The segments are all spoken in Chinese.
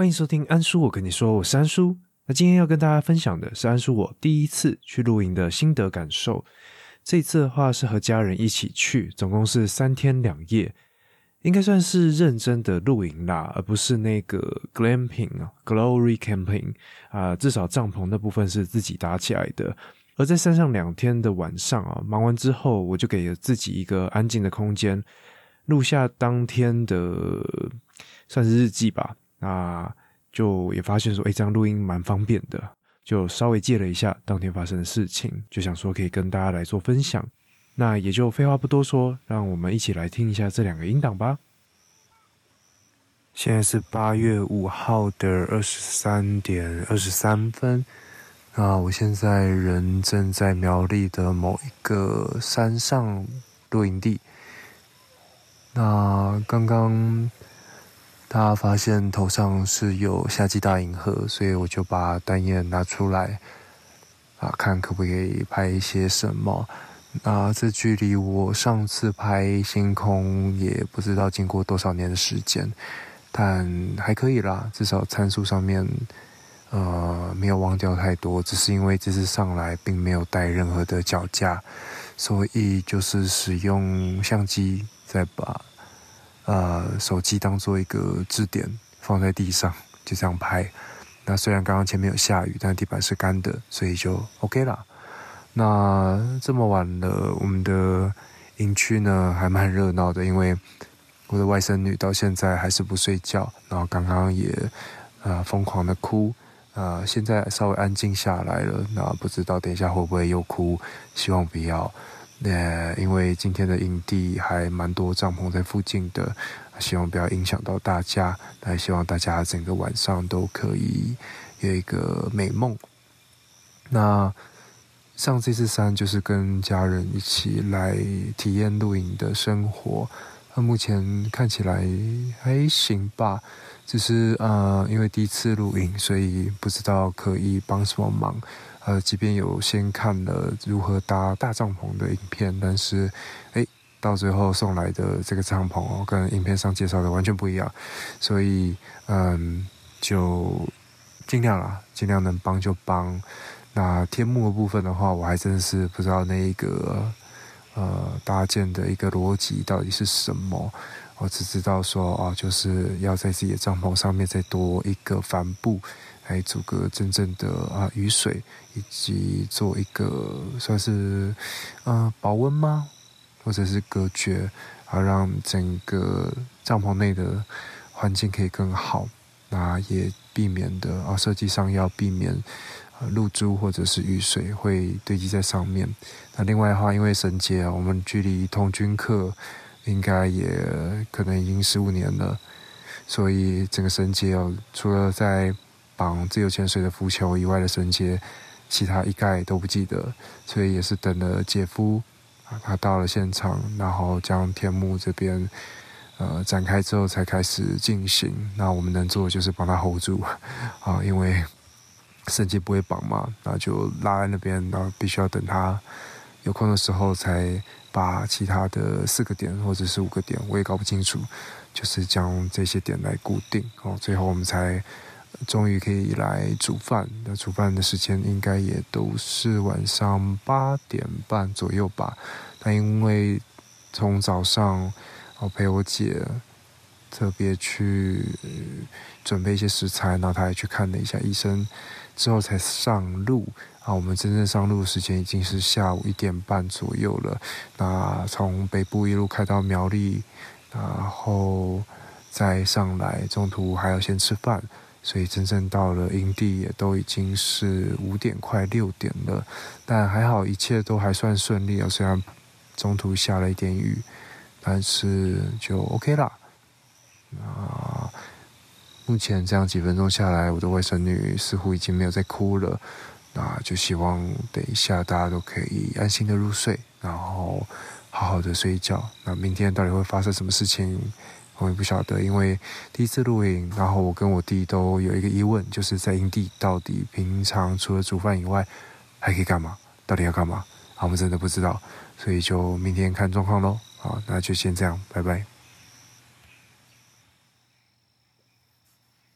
欢迎收听安叔我跟你说，我是安叔。那今天要跟大家分享的是安叔我第一次去露营的心得感受。这一次的话是和家人一起去，总共是3天2夜，应该算是认真的露营啦，而不是那个 glamping glory camping 至少帐篷那部分是自己搭起来的。而在山上2天的晚上忙完之后，我就给了自己一个安静的空间，录下当天的算是日记吧。那就也发现说这样录音蛮方便的，就稍微记了一下当天发生的事情，就想说可以跟大家来做分享。那也就废话不多说，让我们一起来听一下这2个音档吧。现在是8月5号的23:23。那我现在人正在苗栗的某一个山上露营地。那刚刚大家发现头上是有夏季大银河，所以我就把单眼拿出来看可不可以拍一些什么。那这距离我上次拍星空也不知道经过多少年的时间，但还可以啦，至少参数上面没有忘掉太多，只是因为这次上来并没有带任何的脚架，所以就是使用相机再把手机当做一个支点放在地上，就这样拍。那虽然刚刚前面有下雨，但地板是干的，所以就 OK 啦。那这么晚了，我们的营区呢还蛮热闹的，因为我的外甥女到现在还是不睡觉，然后刚刚也疯狂的哭，现在稍微安静下来了。那不知道等一下会不会又哭，希望不要。因为今天的营地还蛮多帐篷在附近的，希望不要影响到大家，那也希望大家整个晚上都可以有一个美梦。那上这次山就是跟家人一起来体验露营的生活，那目前看起来还行吧，只是因为第一次露营，所以不知道可以帮什么忙。即便有先看了如何搭大帐篷的影片，但是到最后送来的这个帐篷跟影片上介绍的完全不一样，所以就尽量啦，尽量能帮就帮。那天幕的部分的话，我还真的是不知道那一个搭建的一个逻辑到底是什么，我只知道说就是要在自己的帐篷上面再多一个帆布，来组个真正的雨水，以及做一个算是保温吗，或者是隔绝，让整个帐篷内的环境可以更好。那也避免的设计上要避免露珠或者是雨水会堆积在上面。那另外的话，因为神节我们距离童军课应该也可能已经15年了，所以整个神节除了在绑自由潜水的浮球以外的绳结，其他一概都不记得，所以也是等了姐夫他到了现场，然后将天幕这边展开之后才开始进行。那我们能做的就是帮他 hold 住因为绳结不会绑嘛，那就拉在那边，然后必须要等他有空的时候才把其他的4个点或者是5个点，我也搞不清楚，就是将这些点来固定最后我们才终于可以来煮饭。那煮饭的时间应该也都是晚上8点半左右吧。但因为从早上我陪我姐特别去准备一些食材，然后她也去看了一下医生，之后才上路我们真正上路的时间已经是下午1点半左右了。那从北部一路开到苗栗，然后再上来，中途还要先吃饭，所以真正到了营地也都已经是5点快6点了。但还好一切都还算顺利虽然中途下了一点雨，但是就 OK 啦。那目前这样几分钟下来，我的外甥女似乎已经没有在哭了，那就希望等一下大家都可以安心的入睡，然后好好的睡一觉。那明天到底会发生什么事情我也不晓得，因为第一次露营，然后我跟我弟都有一个疑问，就是在营地到底平常除了煮饭以外还可以干嘛，到底要干嘛我们真的不知道，所以就明天看状况咯。好，那就先这样，拜拜。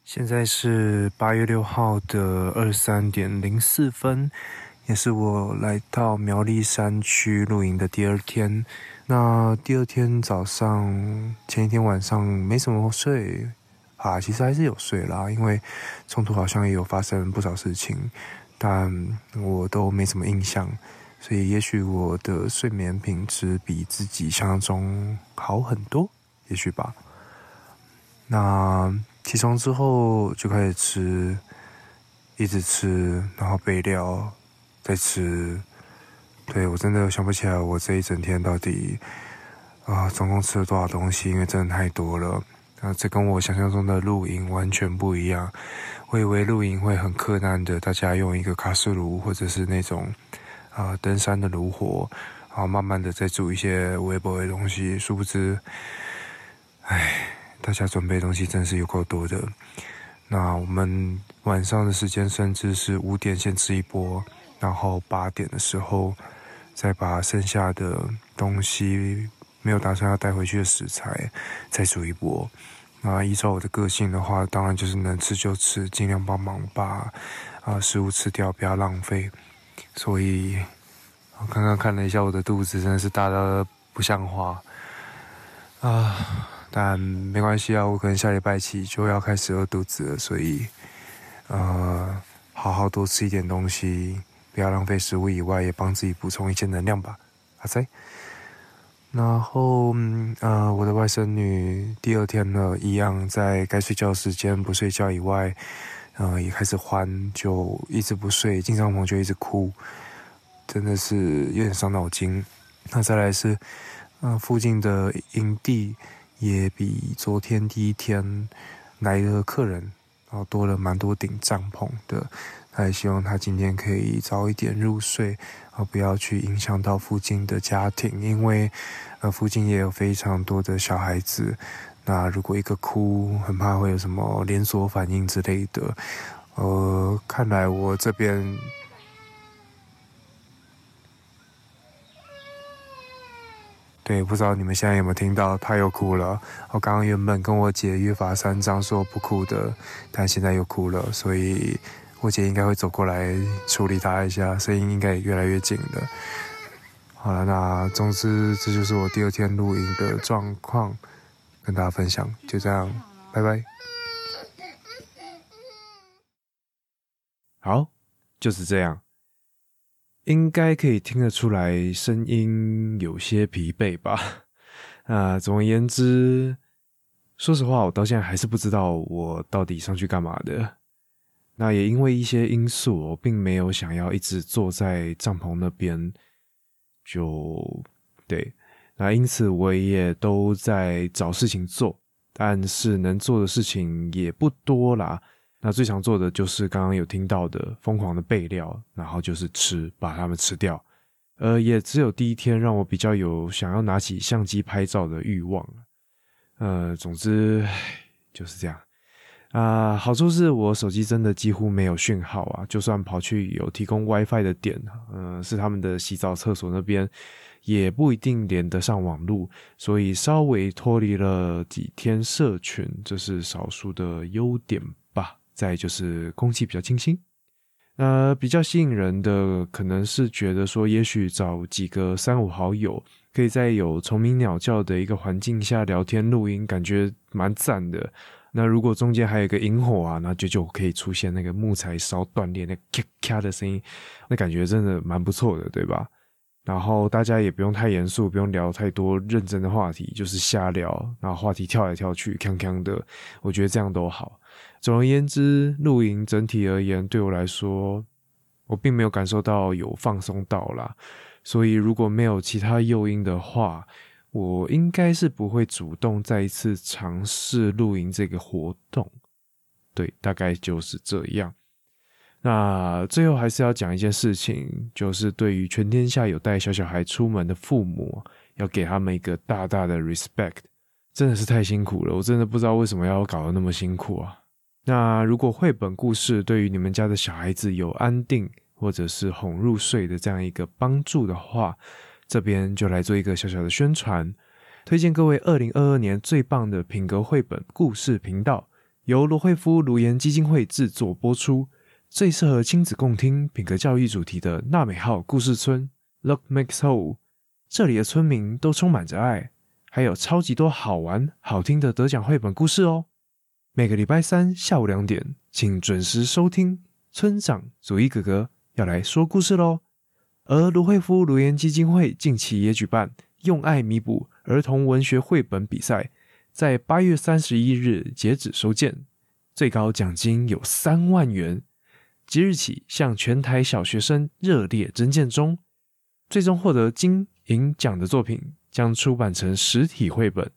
现在是8月6号的23:04，也是我来到苗栗山区露营的第二天。那第二天早上，前一天晚上没什么睡啊，其实还是有睡啦，因为冲突好像也有发生不少事情，但我都没什么印象，所以也许我的睡眠品质比自己想象中好很多，也许吧。那起床之后就开始吃，一直吃，然后备料，再吃。对，我真的想不起来我这一整天到底总共吃了多少东西，因为真的太多了。这跟我想象中的露营完全不一样。我以为露营会很困难的，大家用一个卡式炉或者是那种登山的炉火，然后慢慢的再煮一些微波的东西。殊不知，大家准备的东西真是有够多的。那我们晚上的时间甚至是5点先吃一波，然后8点的时候再把剩下的东西，没有打算要带回去的食材再煮一波。那依照我的个性的话，当然就是能吃就吃，尽量帮忙把食物吃掉，不要浪费。所以我刚刚看了一下我的肚子，真的是大到不像话但没关系啊，我可能下礼拜起就要开始饿肚子了，所以好好多吃一点东西，不要浪费食物以外，也帮自己补充一些能量吧。然后我的外甥女第二天呢，一样在该睡觉时间不睡觉以外，也开始欢，就一直不睡，进帐篷就一直哭，真的是有点伤脑筋。那再来是附近的营地也比昨天第一天来的客人，然后多了蛮多顶帐篷的。那也希望他今天可以早一点入睡，不要去影响到附近的家庭，因为附近也有非常多的小孩子。那如果一个哭，很怕会有什么连锁反应之类的。看来我这边对，不知道你们现在有没有听到，他又哭了。我刚刚原本跟我姐约法三章说不哭的，但现在又哭了，所以我姐应该会走过来处理他一下，声音应该也越来越近了。好了，那总之这就是我第二天露营的状况，跟大家分享，就这样，拜拜。好，就是这样。应该可以听得出来声音有些疲惫吧。总而言之，说实话我到现在还是不知道我到底上去干嘛的。那也因为一些因素，我并没有想要一直坐在帐篷那边，就对。那因此我也都在找事情做，但是能做的事情也不多啦。那最常做的就是刚刚有听到的疯狂的备料，然后就是吃，把它们吃掉。也只有第一天让我比较有想要拿起相机拍照的欲望。总之就是这样。好处是我手机真的几乎没有讯号啊，就算跑去有提供 Wi-Fi 的点，是他们的洗澡厕所那边，也不一定连得上网路，所以稍微脱离了几天社群，这是少数的优点吧。再就是空气比较清新。比较吸引人的可能是觉得说，也许找几个3-5好友，可以在有虫鸣鸟叫的一个环境下聊天录音，感觉蛮赞的。那如果中间还有一个萤火啊，那就可以出现那个木材烧断裂那咔咔的声音，那感觉真的蛮不错的，对吧？然后大家也不用太严肃，不用聊太多认真的话题，就是瞎聊，然后话题跳来跳去，锵锵的，我觉得这样都好。总而言之，露营整体而言对我来说，我并没有感受到有放松到啦，所以如果没有其他诱因的话，我应该是不会主动再一次尝试露营这个活动。对，大概就是这样。那最后还是要讲一件事情，就是对于全天下有带小孩出门的父母，要给他们一个大大的 respect， 真的是太辛苦了，我真的不知道为什么要搞得那么辛苦啊。那如果绘本故事对于你们家的小孩子有安定或者是哄入睡的这样一个帮助的话，这边就来做一个小小的宣传，推荐各位2022年最棒的品格绘本故事频道，由罗慧夫顱颜基金会制作播出，最适合亲子共听品格教育主题的纳美号故事村 Look Makes Whole， 这里的村民都充满着爱，还有超级多好玩好听的得奖绘本故事哦。每个礼拜三下午2点，请准时收听村长祖一哥哥要来说故事咯。而罗慧夫顱颜基金会近期也举办用爱弥补儿童文学绘本比赛，在8月31日截止收件，最高奖金有3万元，即日起向全台小学生热烈征件中，最终获得金银奖的作品将出版成实体绘本，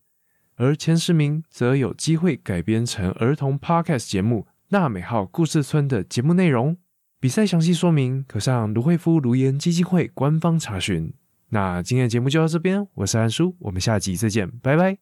而前10名则有机会改编成儿童 podcast 节目纳美号故事村的节目内容。比赛详细说明可上卢慧夫顱颜基金会官方查询。那今天的节目就到这边，我是安叔，我们下集再见，拜拜。